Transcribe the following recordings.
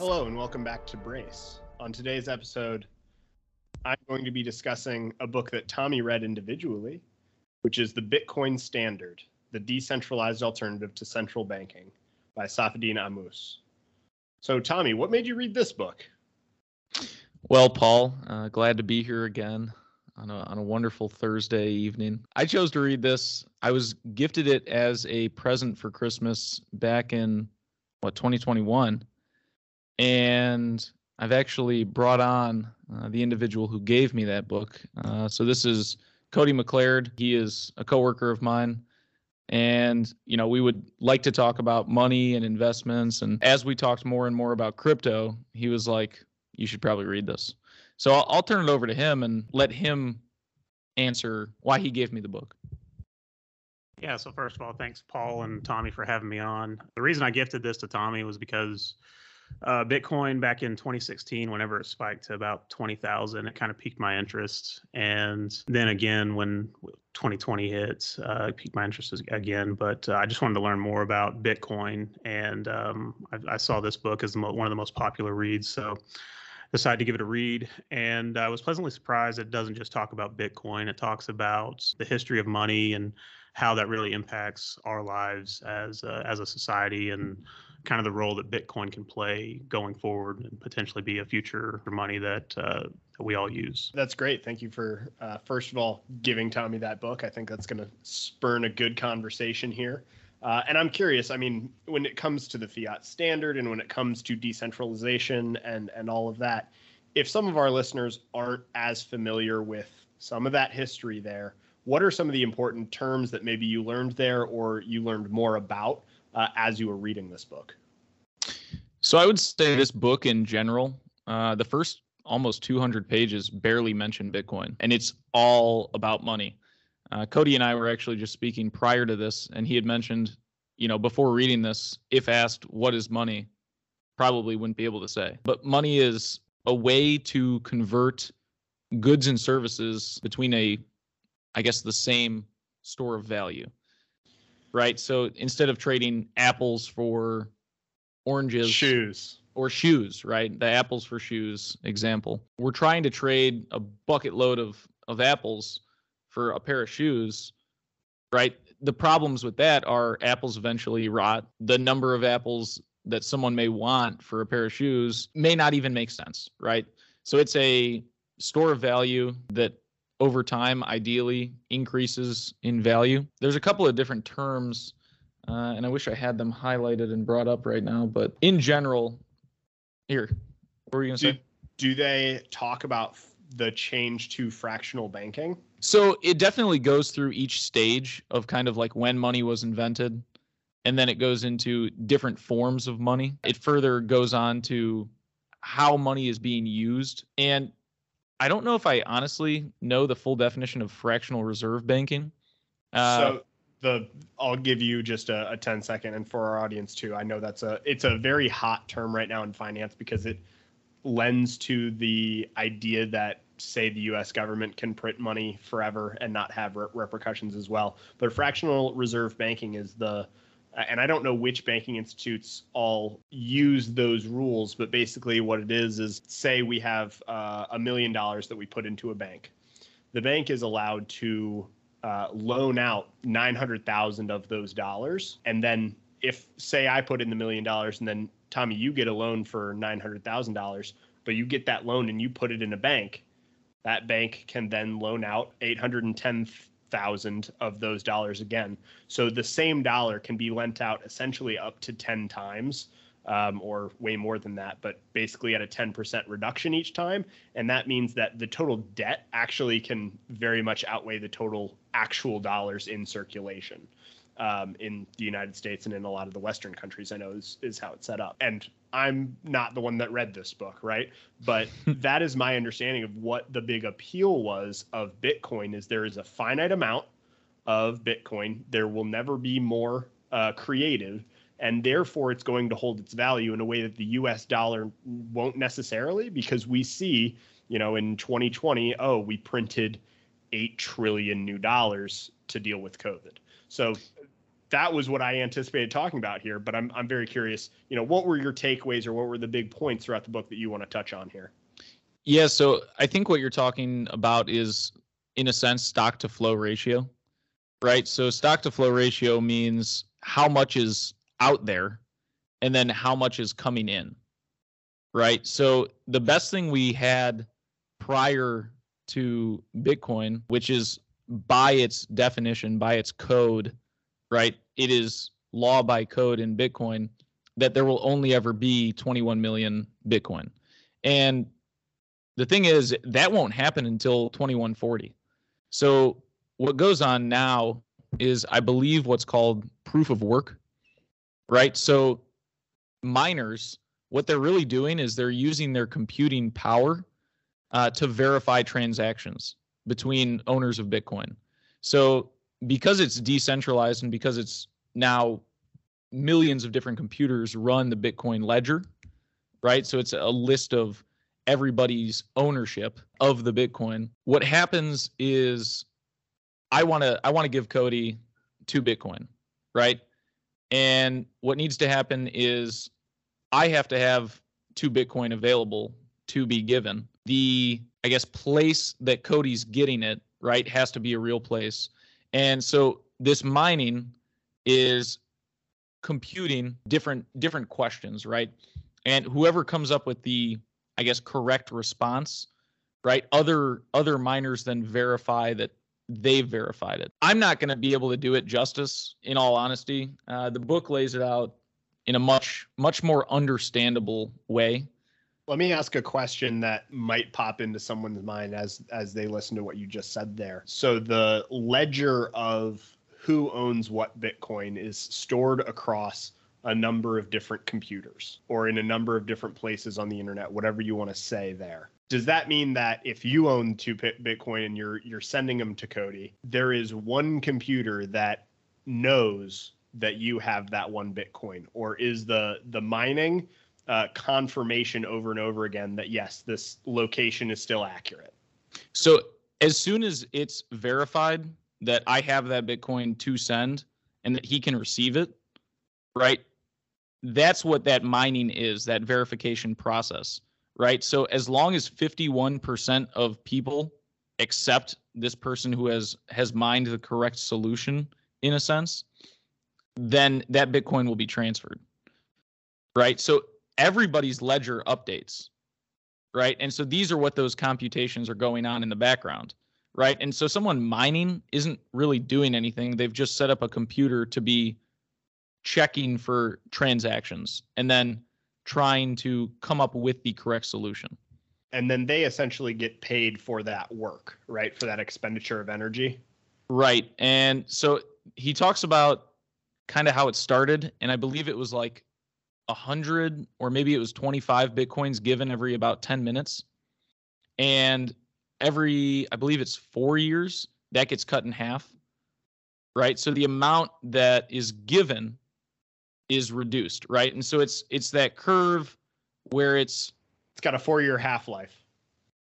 Hello and welcome back to Brace. On today's episode, I'm going to be discussing a book that Tommy read individually, which is The Bitcoin Standard, The Decentralized Alternative to Central Banking by Saifedean Ammous. So Tommy, what made you read this book? Well, Paul, glad to be here again on a wonderful Thursday evening. I chose to read this. I was gifted it as a present for Christmas back in 2021. And I've actually brought on the individual who gave me that book. So this is Cody McLaird. He is a coworker of mine. And, we would like to talk about money and investments. And as we talked more and more about crypto, he was like, you should probably read this. So I'll turn it over to him and let him answer why he gave me the book. Yeah, so first of all, thanks, Paul and Tommy, for having me on. The reason I gifted this to Tommy was because Bitcoin back in 2016, whenever it spiked to about 20,000, it kind of piqued my interest. And then again, when 2020 hit, it piqued my interest again. But I just wanted to learn more about Bitcoin. And I saw this book as one of the most popular reads. So decided to give it a read. And I was pleasantly surprised it doesn't just talk about Bitcoin. It talks about the history of money and how that really impacts our lives as a society and kind of the role that Bitcoin can play going forward and potentially be a future for money that we all use. That's great. Thank you for, first of all, giving Tommy that book. I think that's going to spurn a good conversation here. And I'm curious, when it comes to the fiat standard and when it comes to decentralization and all of that, if some of our listeners aren't as familiar with some of that history there, what are some of the important terms that maybe you learned there or you learned more about as you were reading this book? So I would say this book in general, the first almost 200 pages barely mention Bitcoin, and it's all about money. Cody and I were actually just speaking prior to this, and he had mentioned, before reading this, if asked, what is money? Probably wouldn't be able to say. But money is a way to convert goods and services between the same store of value, right? So instead of trading apples for oranges, shoes, right? The apples for shoes example. We're trying to trade a bucket load of apples for a pair of shoes, right? The problems with that are apples eventually rot. The number of apples that someone may want for a pair of shoes may not even make sense, right? So it's a store of value that over time, ideally, increases in value. There's a couple of different terms, and I wish I had them highlighted and brought up right now, but in general, here, what were you going to say? Do they talk about the change to fractional banking? So it definitely goes through each stage of kind of like when money was invented, and then it goes into different forms of money. It further goes on to how money is being used, and I don't know if I honestly know the full definition of fractional reserve banking. I'll give you just a 10-second, and for our audience too, I know it's a very hot term right now in finance because it lends to the idea that, say, the U.S. government can print money forever and not have repercussions as well. But fractional reserve banking is and I don't know which banking institutes all use those rules, but basically what it is say we have $1 million that we put into a bank. The bank is allowed to loan out 900,000 of those dollars. And then if, say, I put in the $1 million and then, Tommy, you get a loan for $900,000, but you get that loan and you put it in a bank, that bank can then loan out 810,000 of those dollars again. So the same dollar can be lent out essentially up to 10 times or way more than that, but basically at a 10% reduction each time. And that means that the total debt actually can very much outweigh the total actual dollars in circulation in the United States and in a lot of the Western countries, I know is how it's set up. And I'm not the one that read this book, right? But that is my understanding of what the big appeal was of Bitcoin is there is a finite amount of Bitcoin. There will never be more created, and therefore it's going to hold its value in a way that the U.S. dollar won't necessarily, because we see, in 2020, we printed $8 trillion to deal with COVID. So that was what I anticipated talking about here, but I'm very curious, you know, what were your takeaways or what were the big points throughout the book that you want to touch on here? Yeah, so I think what you're talking about is, in a sense, stock to flow ratio, right? So stock to flow ratio means how much is out there and then how much is coming in, right? So the best thing we had prior to Bitcoin, which is by its definition, by its code, right? It is law by code in Bitcoin that there will only ever be 21 million Bitcoin. And the thing is, that won't happen until 2140. So what goes on now is, I believe, what's called proof of work, right? So miners, what they're really doing is they're using their computing power to verify transactions between owners of Bitcoin. So because it's decentralized and because it's now millions of different computers run the Bitcoin ledger, right? So it's a list of everybody's ownership of the Bitcoin. What happens is, I want to give Cody 2 Bitcoin, right? And what needs to happen is I have to have 2 Bitcoin available to be given. The, I guess, place that Cody's getting it, right, has to be a real place. And so this mining is computing different questions, right? And whoever comes up with the, I guess, correct response, right, other miners then verify that they've verified it. I'm not going to be able to do it justice, in all honesty. The book lays it out in a much, much more understandable way. Let me ask a question that might pop into someone's mind as they listen to what you just said there. So the ledger of who owns what Bitcoin is stored across a number of different computers or in a number of different places on the internet, whatever you want to say there. Does that mean that if you own 2 Bitcoin and you're sending them to Cody, there is one computer that knows that you have that 1 Bitcoin? Or is the mining confirmation over and over again that, yes, this location is still accurate? So as soon as it's verified that I have that Bitcoin to send and that he can receive it, right, that's what that mining is, that verification process, right? So as long as 51% of people accept this person who has mined the correct solution, in a sense, then that Bitcoin will be transferred, right? So everybody's ledger updates, right? And so these are what those computations are going on in the background, right? And so someone mining isn't really doing anything. They've just set up a computer to be checking for transactions and then trying to come up with the correct solution. And then they essentially get paid for that work, right? For that expenditure of energy. Right. And so he talks about kind of how it started. And I believe it was like 100 or maybe it was 25 Bitcoins given every about 10 minutes. And every, I believe it's 4 years, that gets cut in half, right? So the amount that is given is reduced, right? And so it's that curve where it's got a 4-year half-life,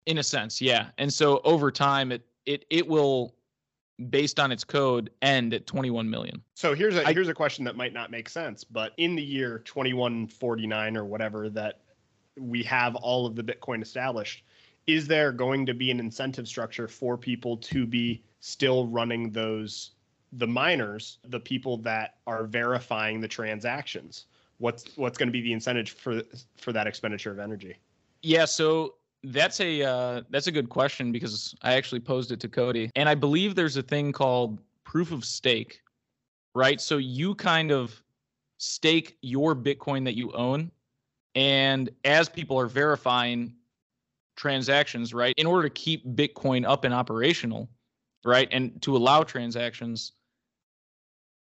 in a sense. Yeah. And so over time it will, based on its code, end at 21 million. So here's a question that might not make sense, but in the year 2149 or whatever that we have all of the Bitcoin established, is there going to be an incentive structure for people to be still running those, the miners, the people that are verifying the transactions? What's going to be the incentive for that expenditure of energy? Yeah, so that's a good question, because I actually posed it to Cody. And I believe there's a thing called proof of stake, right? So you kind of stake your Bitcoin that you own. And as people are verifying transactions, right, in order to keep Bitcoin up and operational, right, and to allow transactions,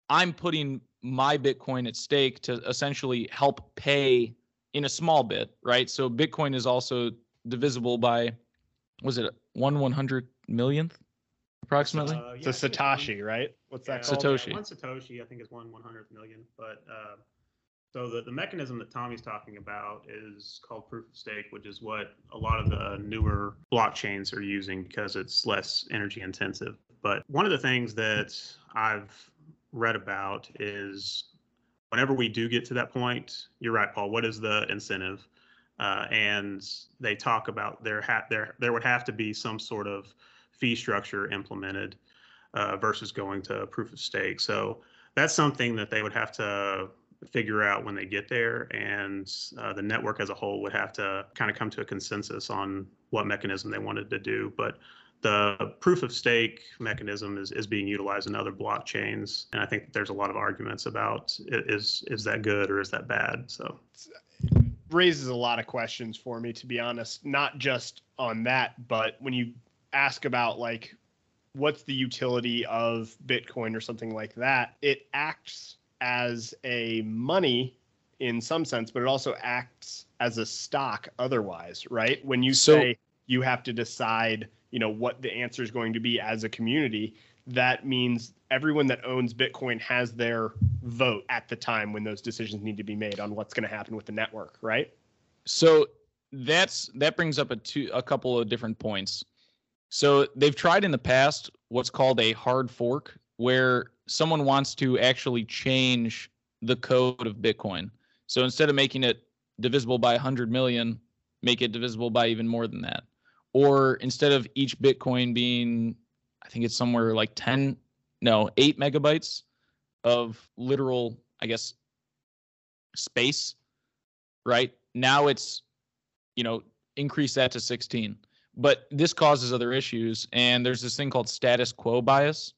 I'm putting my Bitcoin at stake to essentially help pay in a small bit, right? So Bitcoin is also divisible by, was it 1/100 millionth approximately? Yeah, it's a Satoshi, right? What's that called? Satoshi. Yeah, one Satoshi, I think, is 1/100 million. But so the mechanism that Tommy's talking about is called proof of stake, which is what a lot of the newer blockchains are using because it's less energy intensive. But one of the things that I've read about is whenever we do get to that point, you're right, Paul, what is the incentive? And they talk about there would have to be some sort of fee structure implemented versus going to proof of stake. So that's something that they would have to figure out when they get there, and the network as a whole would have to kind of come to a consensus on what mechanism they wanted to do. But the proof of stake mechanism is being utilized in other blockchains, and I think there's a lot of arguments about is that good or is that bad. So it raises a lot of questions for me, to be honest, not just on that, but when you ask about like what's the utility of Bitcoin or something like that, it acts as a money in some sense, but it also acts as a stock otherwise, right? When you say you have to decide, you know, what the answer is going to be as a community, that means everyone that owns Bitcoin has their vote at the time when those decisions need to be made on what's going to happen with the network, right? So that brings up a couple of different points. So they've tried in the past what's called a hard fork, where someone wants to actually change the code of Bitcoin. So instead of making it divisible by 100 million, make it divisible by even more than that. Or instead of each Bitcoin being, I think it's somewhere like 8 megabytes of literal, I guess, space, right? Now it's, you know, increase that to 16. But this causes other issues. And there's this thing called status quo bias,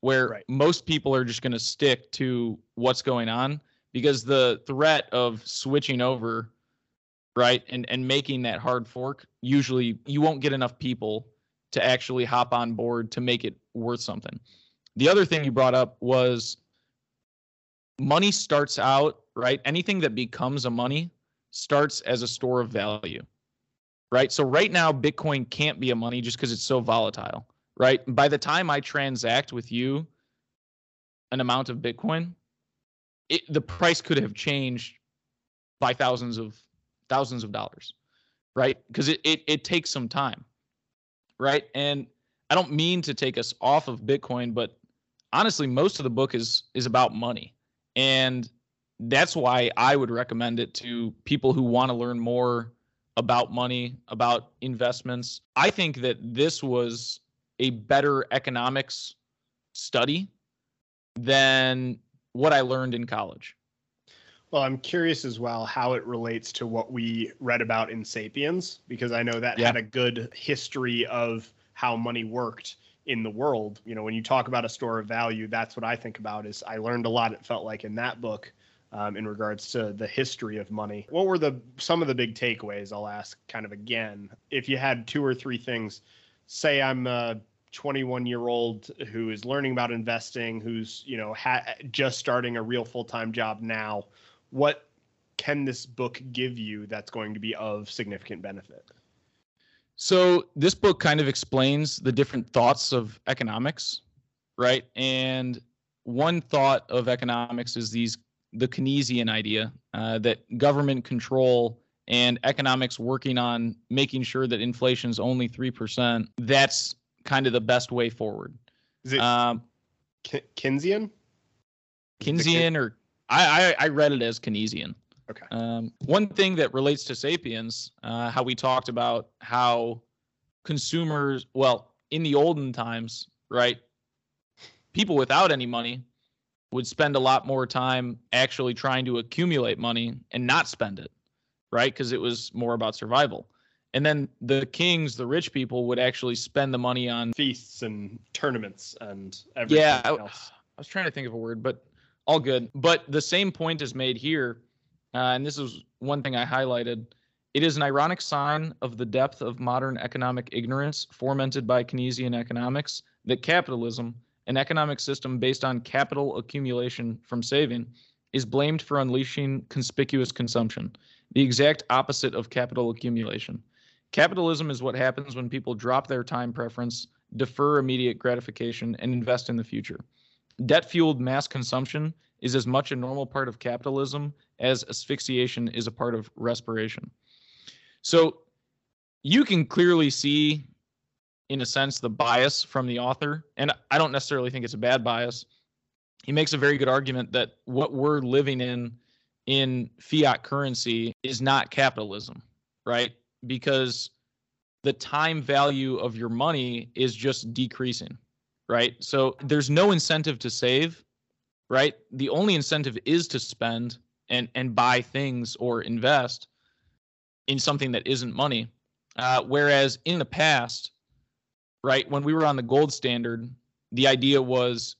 where most people are just going to stick to what's going on, because the threat of switching over, right, and making that hard fork, usually you won't get enough people to actually hop on board to make it worth something. The other thing you brought up was money starts out, right? Anything that becomes a money starts as a store of value, right? So right now, Bitcoin can't be a money just because it's so volatile. Right. By the time I transact with you an amount of Bitcoin, the price could have changed by thousands of dollars. Right. Because it takes some time. Right. And I don't mean to take us off of Bitcoin, but honestly, most of the book is about money. And that's why I would recommend it to people who want to learn more about money, about investments. I think that this was a better economics study than what I learned in college. Well, I'm curious as well how it relates to what we read about in Sapiens, because I know that had a good history of how money worked in the world. You know, when you talk about a store of value, that's what I think about, is I learned a lot, it felt like, in that book in regards to the history of money. What were some of the big takeaways, I'll ask kind of again, if you had two or three things? Say I'm a 21-year-old who is learning about investing, who's, you know, just starting a real full-time job now. What can this book give you that's going to be of significant benefit? So this book kind of explains the different thoughts of economics, right? And one thought of economics is the Keynesian idea that government control and economics working on making sure that inflation's only 3%, that's kind of the best way forward. Is it Keynesian? Keynesian, or I read it as Keynesian. Okay. One thing that relates to Sapiens, how we talked about how consumers, well, in the olden times, right, people without any money would spend a lot more time actually trying to accumulate money and not spend it. Right? Because it was more about survival. And then the kings, the rich people, would actually spend the money on feasts and tournaments and everything else. I was trying to think of a word, but all good. But the same point is made here, and this is one thing I highlighted. It is an ironic sign of the depth of modern economic ignorance fomented by Keynesian economics that capitalism, an economic system based on capital accumulation from saving, is blamed for unleashing conspicuous consumption, the exact opposite of capital accumulation. Capitalism is what happens when people drop their time preference, defer immediate gratification, and invest in the future. Debt-fueled mass consumption is as much a normal part of capitalism as asphyxiation is a part of respiration. So you can clearly see, in a sense, the bias from the author, and I don't necessarily think it's a bad bias, he makes a very good argument that what we're living in fiat currency is not capitalism, right? Because the time value of your money is just decreasing, right? So there's no incentive to save, right? The only incentive is to spend and buy things or invest in something that isn't money. Whereas in the past, right, when we were on the gold standard, the idea was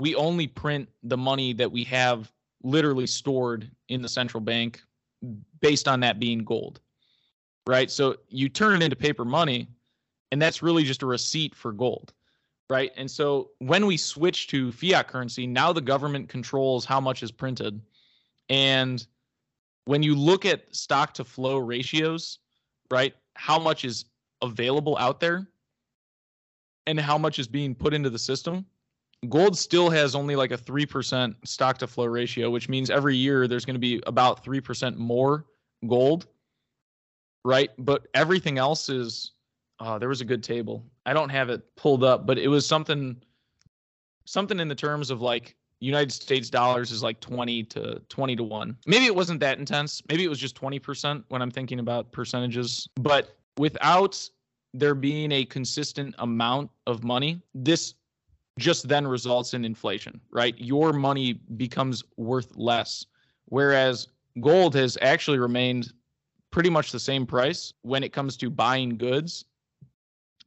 we only print the money that we have literally stored in the central bank based on that being gold, right? So you turn it into paper money, and that's really just a receipt for gold, right? And so when we switch to fiat currency, now the government controls how much is printed. And when you look at stock to flow ratios, right, how much is available out there and how much is being put into the system, gold still has only like a 3% stock to flow ratio, which means every year there's going to be about 3% more gold, right? But everything else is, there was a good table. I don't have it pulled up, but it was something in the terms of like United States dollars is like 20 to 1. Maybe it wasn't that intense. Maybe it was just 20% when I'm thinking about percentages. But without there being a consistent amount of money, this just then results in inflation, right? Your money becomes worth less, whereas gold has actually remained pretty much the same price when it comes to buying goods.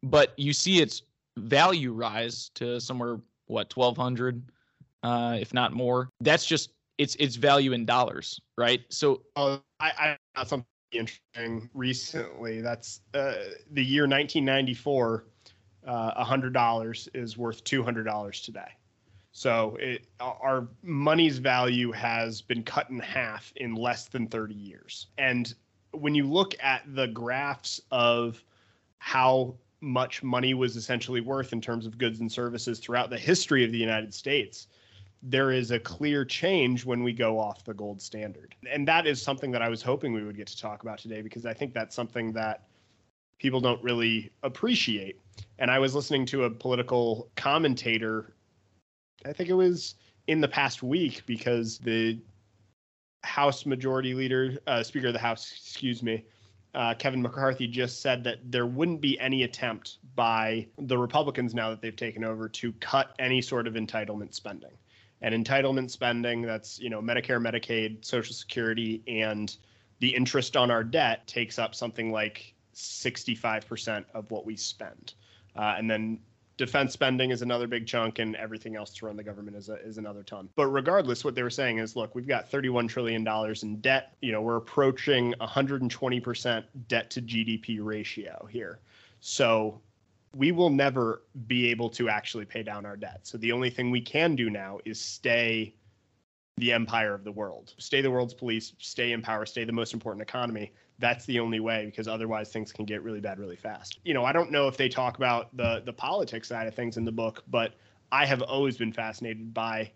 But you see its value rise to somewhere, what, 1,200, if not more. That's just its value in dollars, right? So I got something interesting recently. That's the year 1994. $100 is worth $200 today. So our money's value has been cut in half in less than 30 years. And when you look at the graphs of how much money was essentially worth in terms of goods and services throughout the history of the United States, there is a clear change when we go off the gold standard. And that is something that I was hoping we would get to talk about today, because I think that's something that people don't really appreciate. And I was listening to a political commentator, I think it was in the past week, because the House Majority Leader, Speaker of the House, Kevin McCarthy just said that there wouldn't be any attempt by the Republicans now that they've taken over to cut any sort of entitlement spending. And entitlement spending, that's, you know, Medicare, Medicaid, Social Security, and the interest on our debt takes up something like 65% of what we spend. And then defense spending is another big chunk, and everything else to run the government is another ton. But regardless, what they were saying is, look, we've got $31 trillion in debt. You know, we're approaching 120% debt to GDP ratio here. So we will never be able to actually pay down our debt. So the only thing we can do now is stay the empire of the world, stay the world's police, stay in power, stay the most important economy. That's the only way, because otherwise things can get really bad really fast. You know, I don't know if they talk about the politics side of things in the book, but I have always been fascinated by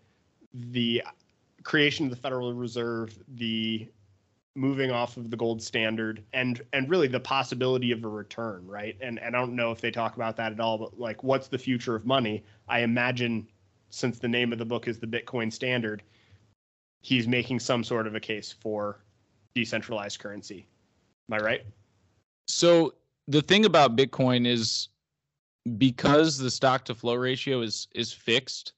the creation of the Federal Reserve, the moving off of the gold standard, and really the possibility of a return, right? And I don't know if they talk about that at all, but like, what's the future of money? I imagine, since the name of the book is The Bitcoin Standard, he's making some sort of a case for decentralized currency. Am I right? So the thing about Bitcoin is, because the stock to flow ratio is fixed,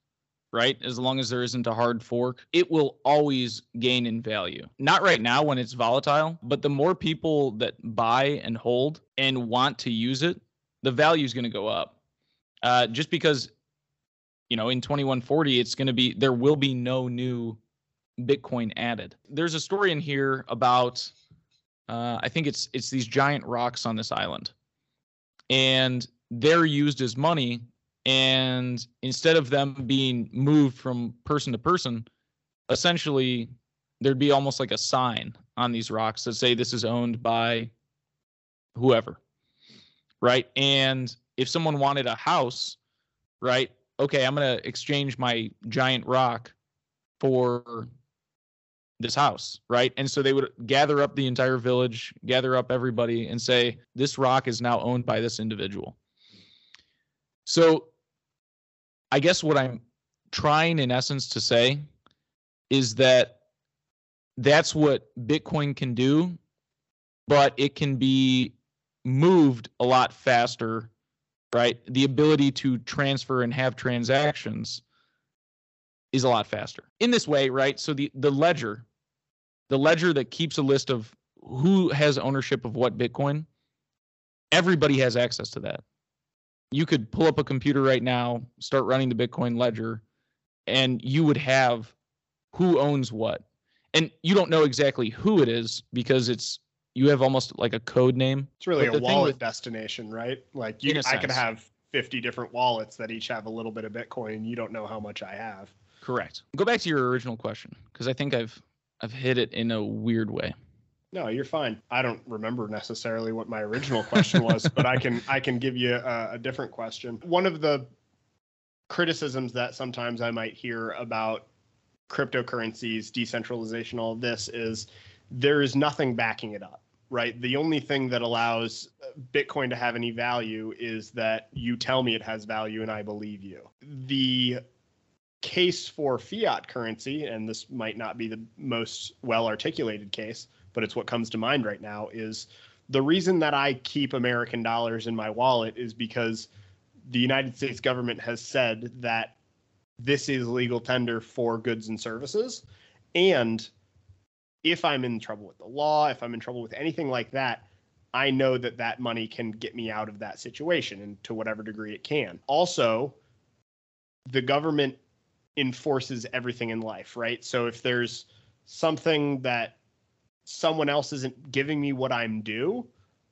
right? As long as there isn't a hard fork, it will always gain in value. Not right now when it's volatile, but the more people that buy and hold and want to use it, the value is going to go up. Just because, you know, in 2140, it's going to be, there will be no new Bitcoin added. There's a story in here about, I think it's these giant rocks on this island, and they're used as money. And instead of them being moved from person to person, essentially there'd be almost like a sign on these rocks that say this is owned by whoever, right? And if someone wanted a house, right? Okay, I'm going to exchange my giant rock for this house, right? And so they would gather up the entire village, gather up everybody, and say, this rock is now owned by this individual. So I guess what I'm trying in essence to say is that that's what Bitcoin can do, but it can be moved a lot faster, right? The ability to transfer and have transactions is a lot faster in this way, right? So the ledger that keeps a list of who has ownership of what Bitcoin, everybody has access to that. You could pull up a computer right now, start running the Bitcoin ledger, and you would have who owns what. And you don't know exactly who it is because you have almost like a code name. It's really a wallet destination, right? Like I could have 50 different wallets that each have a little bit of Bitcoin, and you don't know how much I have. Correct. Go back to your original question because I think I've hit it in a weird way. No, you're fine. I don't remember necessarily what my original question was, but I can give you a different question. One of the criticisms that sometimes I might hear about cryptocurrencies, decentralization, all of this is there is nothing backing it up, right? The only thing that allows Bitcoin to have any value is that you tell me it has value and I believe you. The case for fiat currency, and this might not be the most well-articulated case, but it's what comes to mind right now, is the reason that I keep American dollars in my wallet is because the United States government has said that this is legal tender for goods and services. And if I'm in trouble with the law, if I'm in trouble with anything like that, I know that that money can get me out of that situation, and to whatever degree it can. Also, the government enforces everything in life, right? So if there's something that someone else isn't giving me what I'm due,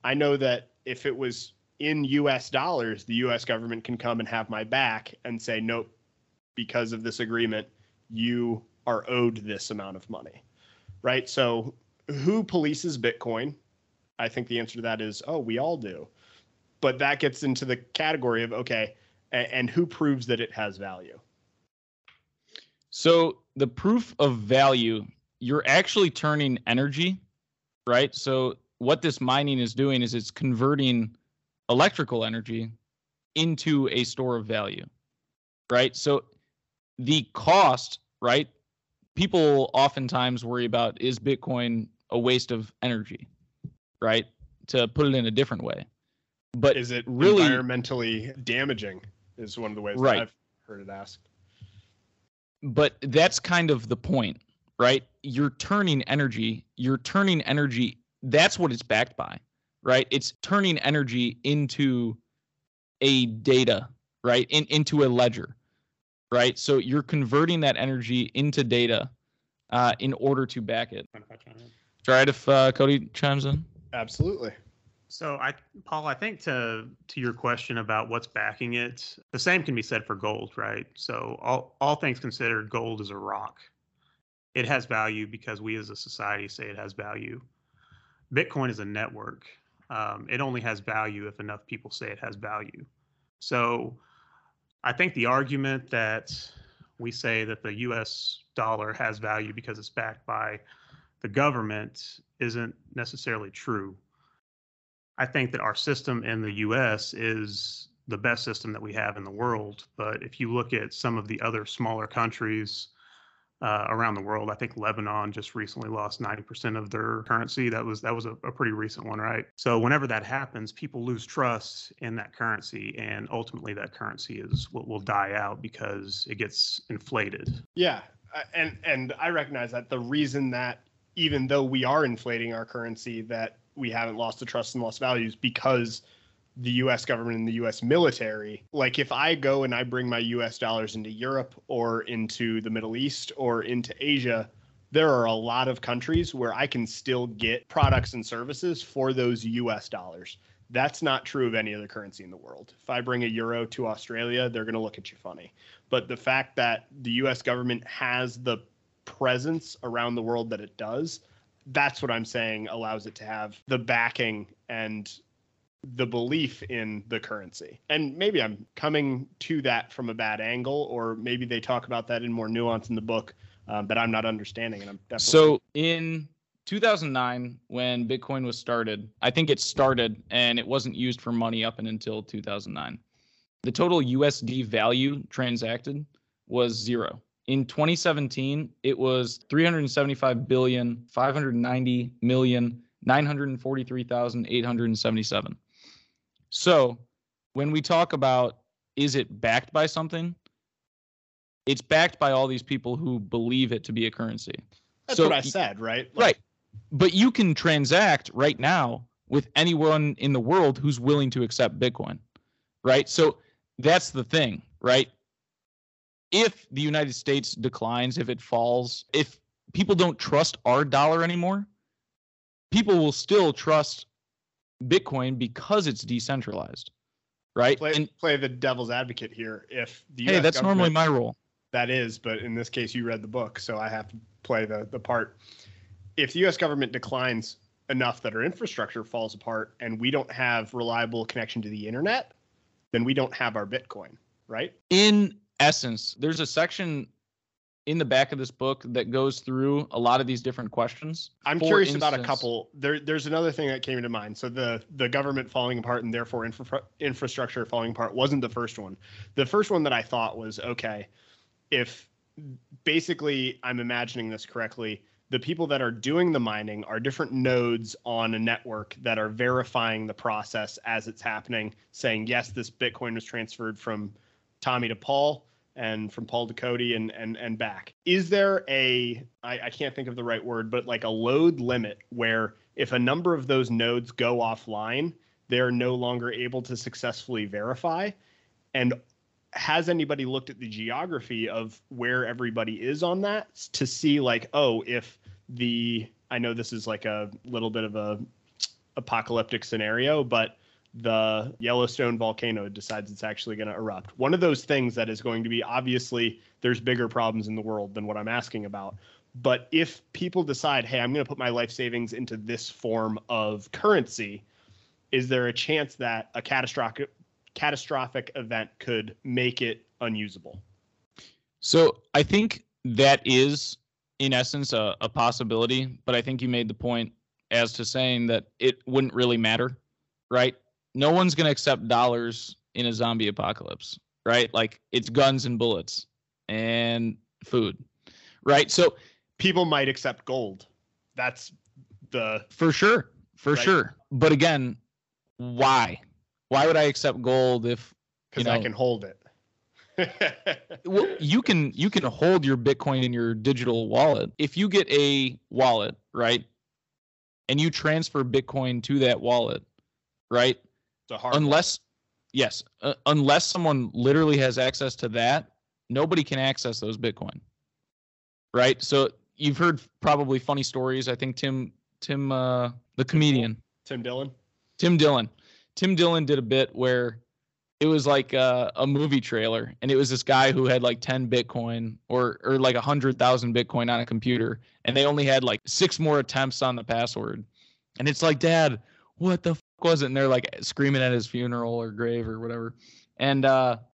I know that if it was in US dollars, the US government can come and have my back and say, nope, because of this agreement, you are owed this amount of money, right? So who polices Bitcoin? I think the answer to that is, oh, we all do. But that gets into the category of, okay, and who proves that it has value? So the proof of value, you're actually turning energy, right? So what this mining is doing is it's converting electrical energy into a store of value, right? So the cost, right? People oftentimes worry about, is Bitcoin a waste of energy, right? To put it in a different way. But is it really environmentally damaging is one of the ways that I've heard it asked. But that's kind of the point, right? You're turning energy. That's what it's backed by, right? It's turning energy into a data, right? Into a ledger, right? So you're converting that energy into data in order to back it. All right, if Cody chimes in. Absolutely. So Paul, I think to your question about what's backing it, the same can be said for gold, right? So all things considered, gold is a rock. It has value because we as a society say it has value. Bitcoin is a network. It only has value if enough people say it has value. So I think the argument that we say that the US dollar has value because it's backed by the government isn't necessarily true. I think that our system in the US is the best system that we have in the world. But if you look at some of the other smaller countries around the world. I think Lebanon just recently lost 90% of their currency. That was a pretty recent one, right? So whenever that happens, people lose trust in that currency, and ultimately that currency is what will die out because it gets inflated. Yeah, and I recognize that the reason that even though we are inflating our currency, that we haven't lost the trust and lost values because the U.S. government and the U.S. military, like if I go and I bring my U.S. dollars into Europe or into the Middle East or into Asia, there are a lot of countries where I can still get products and services for those U.S. dollars. That's not true of any other currency in the world. If I bring a euro to Australia, they're going to look at you funny. But the fact that the U.S. government has the presence around the world that it does, that's what I'm saying allows it to have the backing and the belief in the currency. And maybe I'm coming to that from a bad angle, or maybe they talk about that in more nuance in the book that I'm not understanding. And I'm definitely. So in 2009, when Bitcoin was started, I think it started and it wasn't used for money up and until 2009. The total USD value transacted was zero. In 2017, it was 375,590,943,877. So when we talk about, is it backed by something? It's backed by all these people who believe it to be a currency. That's what I said, right? Right. But you can transact right now with anyone in the world who's willing to accept Bitcoin, right? So that's the thing, right? If the United States declines, if it falls, if people don't trust our dollar anymore, people will still trust Bitcoin because it's decentralized, right? Play the devil's advocate here. If the US that's normally my role. That is, but in this case, you read the book, so I have to play the part. If the U.S. government declines enough that our infrastructure falls apart and we don't have reliable connection to the internet, then we don't have our Bitcoin, right? In essence, there's a section in the back of this book that goes through a lot of these different questions. I'm curious about a couple. There's another thing that came to mind. So the government falling apart and therefore infrastructure falling apart wasn't the first one. The first one that I thought was, okay, if basically I'm imagining this correctly, the people that are doing the mining are different nodes on a network that are verifying the process as it's happening, saying, yes, this Bitcoin was transferred from Tommy to Paul and from Paul to Cody and back. Is there I can't think of the right word, but like a load limit where if a number of those nodes go offline, they're no longer able to successfully verify? And has anybody looked at the geography of where everybody is on that to see like, oh, if the, I know this is like a little bit of a apocalyptic scenario, but the Yellowstone volcano decides it's actually going to erupt. One of those things that is going to be, obviously there's bigger problems in the world than what I'm asking about. But if people decide, hey, I'm going to put my life savings into this form of currency, is there a chance that a catastrophic event could make it unusable? So I think that is, in essence, a possibility. But I think you made the point as to saying that it wouldn't really matter, right? No one's going to accept dollars in a zombie apocalypse, right? Like, it's guns and bullets and food, right? So people might accept gold. That's the... For sure. But again, why? Why would I accept gold if, because I can hold it? Well, you can hold your Bitcoin in your digital wallet. If you get a wallet, right, and you transfer Bitcoin to that wallet, right? It's a hard unless someone literally has access to that, nobody can access those Bitcoin, right? So you've heard probably funny stories. I think the comedian Tim Dillon. Tim Dillon did a bit where it was like a movie trailer, and it was this guy who had like 10 Bitcoin or like 100,000 Bitcoin on a computer, and they only had like 6 more attempts on the password. And it's like, Dad, what the fuck was it? And they're like screaming at his funeral or grave or whatever. And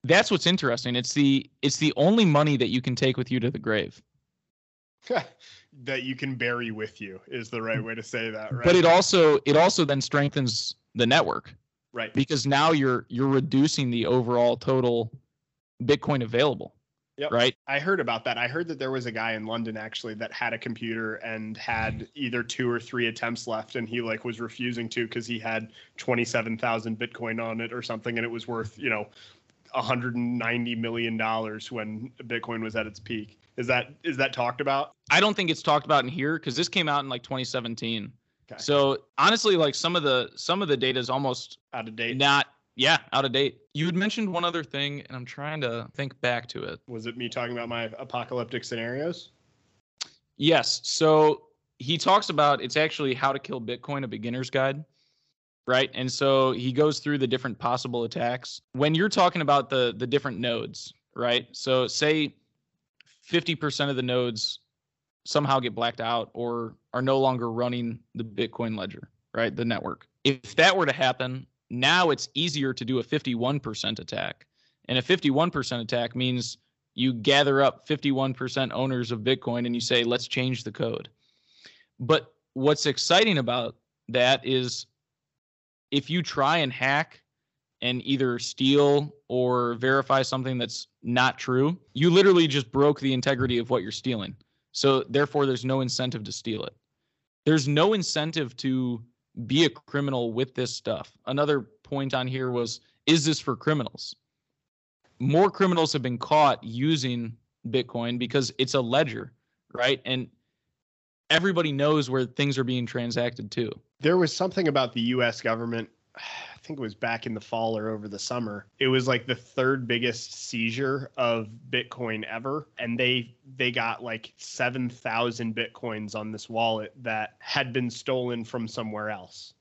that's what's interesting. It's the only money that you can take with you to the grave. That you can bury with you is the right way to say that, right? But it also then strengthens the network. Right. Because now you're reducing the overall total Bitcoin available. Yep. Right. I heard about that. I heard that there was a guy in London actually that had a computer and had either 2 or 3 attempts left, and he like was refusing to because he had 27,000 Bitcoin on it or something, and it was worth, $190 million when Bitcoin was at its peak. Is that talked about? I don't think it's talked about in here because this came out in like 2017. Okay. So honestly, like some of the data is almost out of date. Out of date. You had mentioned one other thing, and I'm trying to think back to it. Was it me talking about my apocalyptic scenarios? Yes. So he talks about, it's actually How to Kill Bitcoin, a beginner's guide, right? And so he goes through the different possible attacks. When you're talking about the different nodes, right? So say 50% of the nodes somehow get blacked out or are no longer running the Bitcoin ledger, right? The network. If that were to happen, now it's easier to do a 51% attack. And a 51% attack means you gather up 51% owners of Bitcoin and you say, let's change the code. But what's exciting about that is if you try and hack and either steal or verify something that's not true, you literally just broke the integrity of what you're stealing. So therefore, there's no incentive to steal it. There's no incentive to be a criminal with this stuff. Another point on here was, is this for criminals? More criminals have been caught using Bitcoin because it's a ledger, right? And everybody knows where things are being transacted to. There was something about the U.S. government, I think it was back in the fall or over the summer. It was like the third biggest seizure of Bitcoin ever. And they got like 7,000 Bitcoins on this wallet that had been stolen from somewhere else,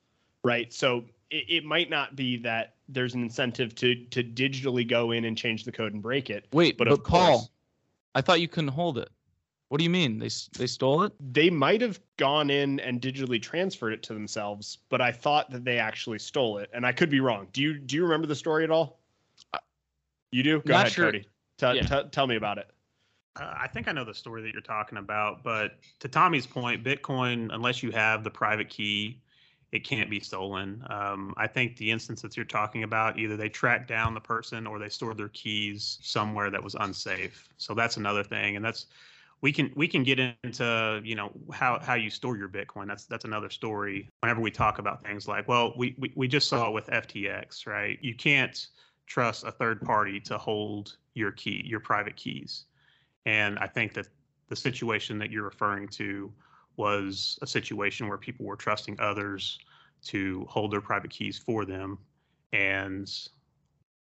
right? So it might not be that there's an incentive to digitally go in and change the code and break it. Wait, but Paul, I thought you couldn't hold it. What do you mean? They stole it? They might have gone in and digitally transferred it to themselves, but I thought that they actually stole it, and I could be wrong. Do you remember the story at all? You do? Go ahead, sure. Cody. Tell me about it. I think I know the story that you're talking about, but to Tommy's point, Bitcoin, unless you have the private key, it can't be stolen. I think the instance that you're talking about, either they tracked down the person or they stored their keys somewhere that was unsafe. So that's another thing, and that's we can get into, you know, how you store your Bitcoin. That's another story. Whenever we talk about things like, well, we just saw it with FTX, right? You can't trust a third party to hold your key, your private keys. And I think that the situation that you're referring to was a situation where people were trusting others to hold their private keys for them, and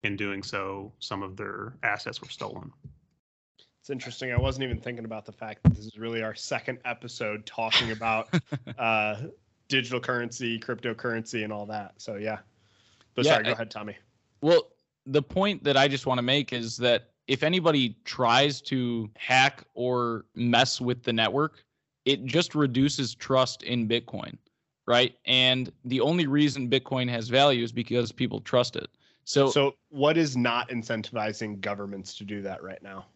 in doing so, some of their assets were stolen. It's interesting. I wasn't even thinking about the fact that this is really our second episode talking about digital currency, cryptocurrency, and all that. So, yeah. But yeah, sorry, go ahead, Tommy. Well, the point that I just want to make is that if anybody tries to hack or mess with the network, it just reduces trust in Bitcoin, right? And the only reason Bitcoin has value is because people trust it. So what is not incentivizing governments to do that right now?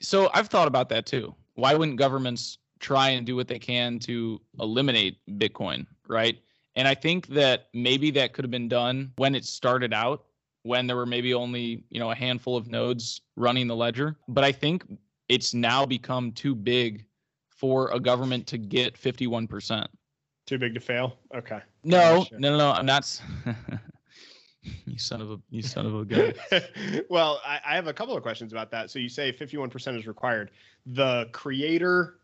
So I've thought about that too. Why wouldn't governments try and do what they can to eliminate Bitcoin, right? And I think that maybe that could have been done when it started out, when there were maybe only, you know, a handful of nodes running the ledger. But I think it's now become too big for a government to get 51%. Too big to fail? Okay. No, I'm not. You son of a gun. Well, I have a couple of questions about that. So you say 51% is required. The creator,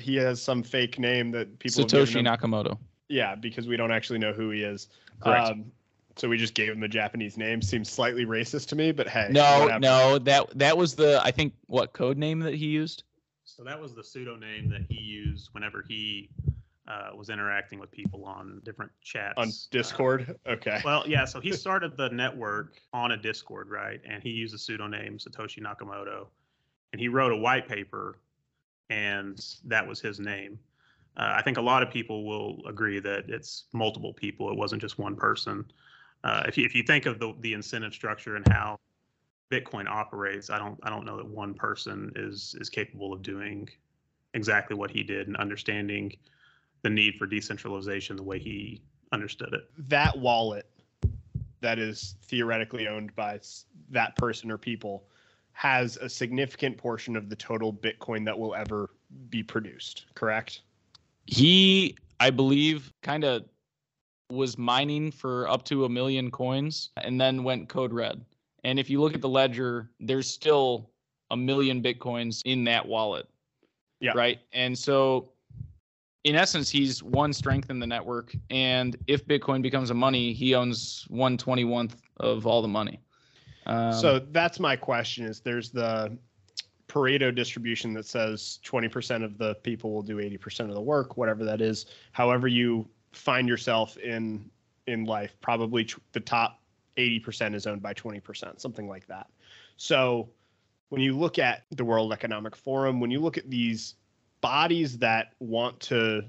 he has some fake name that people Satoshi Nakamoto. Yeah, because we don't actually know who he is. Correct. So we just gave him a Japanese name. Seems slightly racist to me, but hey. No, that was the, I think, what code name that he used? So that was the pseudonym that he used whenever he was interacting with people on different chats. On Discord? Okay. Well, yeah, so he started the network on a Discord, right? And he used a pseudonym, Satoshi Nakamoto. And he wrote a white paper, and that was his name. I think a lot of people will agree that it's multiple people. It wasn't just one person. If you think of the incentive structure and how Bitcoin operates, I don't know that one person is capable of doing exactly what he did and understanding the need for decentralization the way he understood it. That wallet that is theoretically owned by that person or people has a significant portion of the total Bitcoin that will ever be produced, correct? He, I believe, kind of was mining for up to 1 million coins and then went code red. And if you look at the ledger, there's still 1 million Bitcoins in that wallet. Yeah. Right? And so, in essence, he's one strength in the network, and if Bitcoin becomes a money, he owns 1/21 of all the money. So that's my question: is there's the Pareto distribution that says 20% of the people will do 80% of the work, whatever that is. However you find yourself in life, probably the top 80% is owned by 20%, something like that. So when you look at the World Economic Forum, when you look at these bodies that want to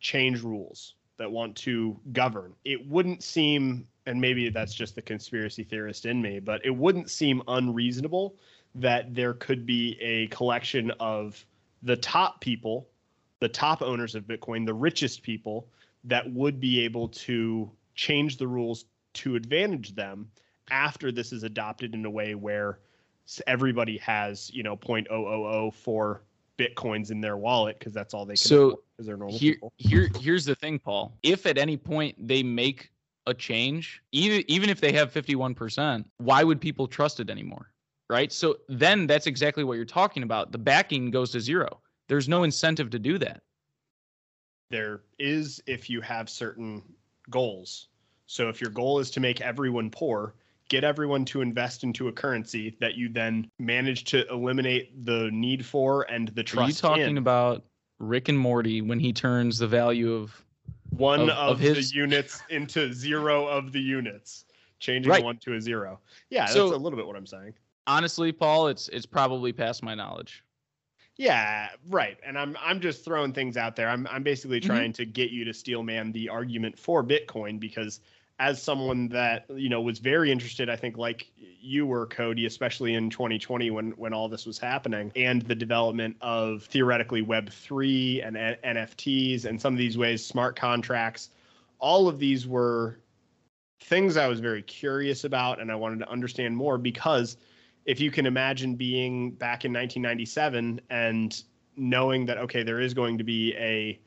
change rules, that want to govern, it wouldn't seem, and maybe that's just the conspiracy theorist in me, but it wouldn't seem unreasonable that there could be a collection of the top people, the top owners of Bitcoin, the richest people that would be able to change the rules to advantage them after this is adopted in a way where everybody has, you know, 0.0004 Bitcoins in their wallet, because that's all they can afford, because they're normal people. Here's the thing, Paul. If at any point they make a change, even if they have 51%, why would people trust it anymore? Right? So then that's exactly what you're talking about. The backing goes to zero. There's no incentive to do that. There is if you have certain goals. So if your goal is to make everyone poor, get everyone to invest into a currency that you then manage to eliminate the need for and the trust in. Are you talking about Rick and Morty when he turns the value of one of his... the units into zero of the units, changing one to a zero? Yeah, so, that's a little bit what I'm saying. Honestly, Paul, it's probably past my knowledge. Yeah, right. And I'm just throwing things out there. I'm basically trying to get you to steel man the argument for Bitcoin, because as someone that, you know, was very interested, I think, like you were, Cody, especially in 2020 when all this was happening, and the development of theoretically Web3 and NFTs and some of these ways, smart contracts, all of these were things I was very curious about and I wanted to understand more, because if you can imagine being back in 1997 and knowing that, okay, there is going to be a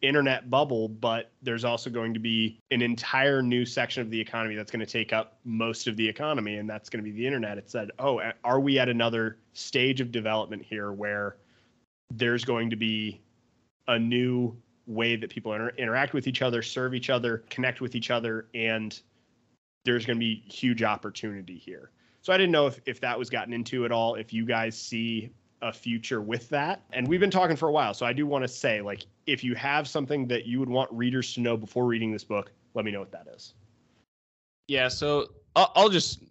internet bubble, but there's also going to be an entire new section of the economy that's going to take up most of the economy, and that's going to be the internet. It said, oh, are we at another stage of development here where there's going to be a new way that people interact with each other, serve each other, connect with each other, and there's going to be huge opportunity here? So I didn't know if that was gotten into at all, if you guys see a future with that. And we've been talking for a while, so I do want to say, like, if you have something that you would want readers to know before reading this book, let me know what that is. Yeah, so I'll just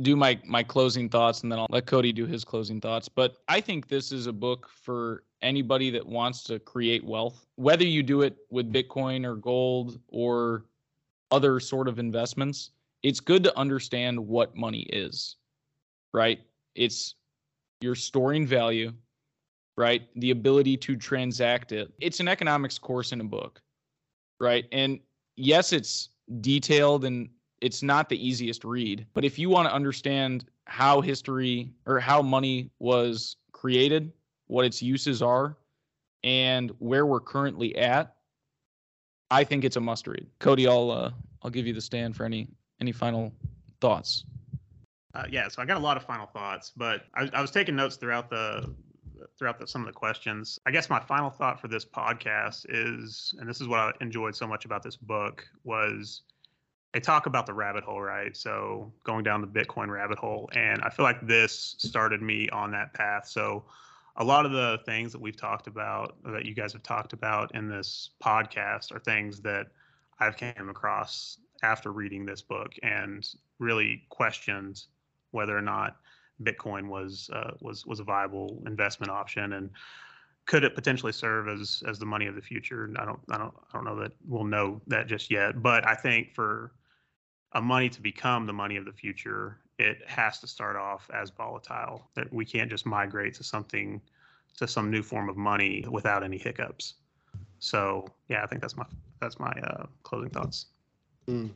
do my closing thoughts, and then I'll let Cody do his closing thoughts. But I think this is a book for anybody that wants to create wealth, whether you do it with Bitcoin or gold or other sort of investments. It's good to understand what money is, right? You're storing value, right? The ability to transact it. It's an economics course in a book, right? And yes, it's detailed and it's not the easiest read, but if you want to understand how history or how money was created, what its uses are, and where we're currently at, I think it's a must read. Cody, I'll give you the stand for any final thoughts. Yeah, so I got a lot of final thoughts, but I was taking notes throughout some of the questions. I guess my final thought for this podcast is, and this is what I enjoyed so much about this book, was they talk about the rabbit hole, right? So going down the Bitcoin rabbit hole, and I feel like this started me on that path. So a lot of the things that we've talked about, that you guys have talked about in this podcast, are things that I've came across after reading this book and really questioned whether or not Bitcoin was a viable investment option, and could it potentially serve as the money of the future? I don't know that we'll know that just yet, but I think for a money to become the money of the future, it has to start off as volatile. That we can't just migrate to some new form of money without any hiccups. So yeah, I think that's my closing thoughts. Mm.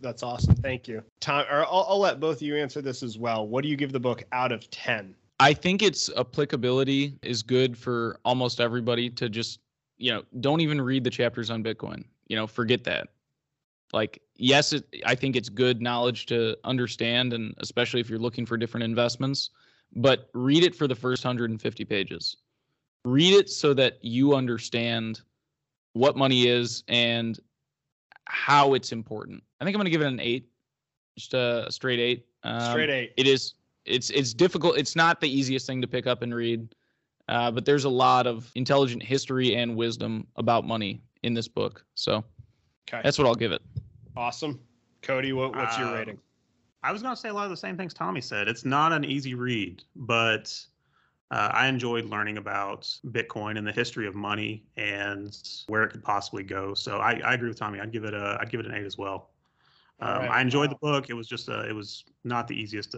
That's awesome. Thank you, Tom. Or I'll let both of you answer this as well. What do you give the book out of 10? I think its applicability is good for almost everybody to just, you know, don't even read the chapters on Bitcoin. You know, forget that. Like, yes, I think it's good knowledge to understand, and especially if you're looking for different investments, but read it for the first 150 pages. Read it so that you understand what money is and how it's important. I think I'm going to give it an 8, just a straight 8. Straight 8. It is. It's difficult. It's not the easiest thing to pick up and read, but there's a lot of intelligent history and wisdom about money in this book. So that's what I'll give it. Awesome, Cody. What's your rating? I was going to say a lot of the same things Tommy said. It's not an easy read, but I enjoyed learning about Bitcoin and the history of money and where it could possibly go. So I agree with Tommy. I'd give it an 8 as well. I enjoyed the book. It was just it was not the easiest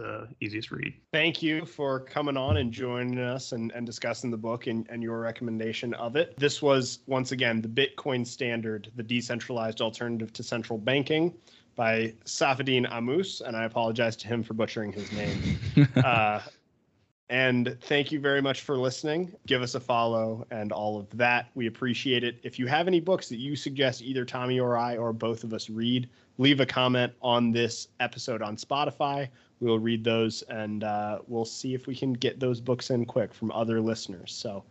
read. Thank you for coming on and joining us and discussing the book and your recommendation of it. This was, once again, The Bitcoin Standard, the Decentralized Alternative to Central Banking by Saifedean Ammous, and I apologize to him for butchering his name. And thank you very much for listening. Give us a follow and all of that. We appreciate it. If you have any books that you suggest either Tommy or I or both of us read, leave a comment on this episode on Spotify. We will read those, and we'll see if we can get those books in quick from other listeners. So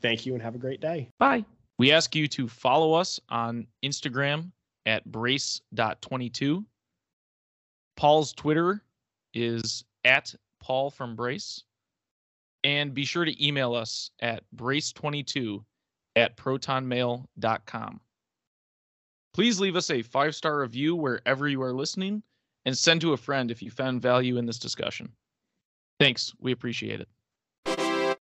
thank you and have a great day. Bye. We ask you to follow us on Instagram at brace.22. Paul's Twitter is at paulfrombrace. And be sure to email us at brace22@protonmail.com. Please leave us a 5-star review wherever you are listening, and send to a friend if you found value in this discussion. Thanks. We appreciate it.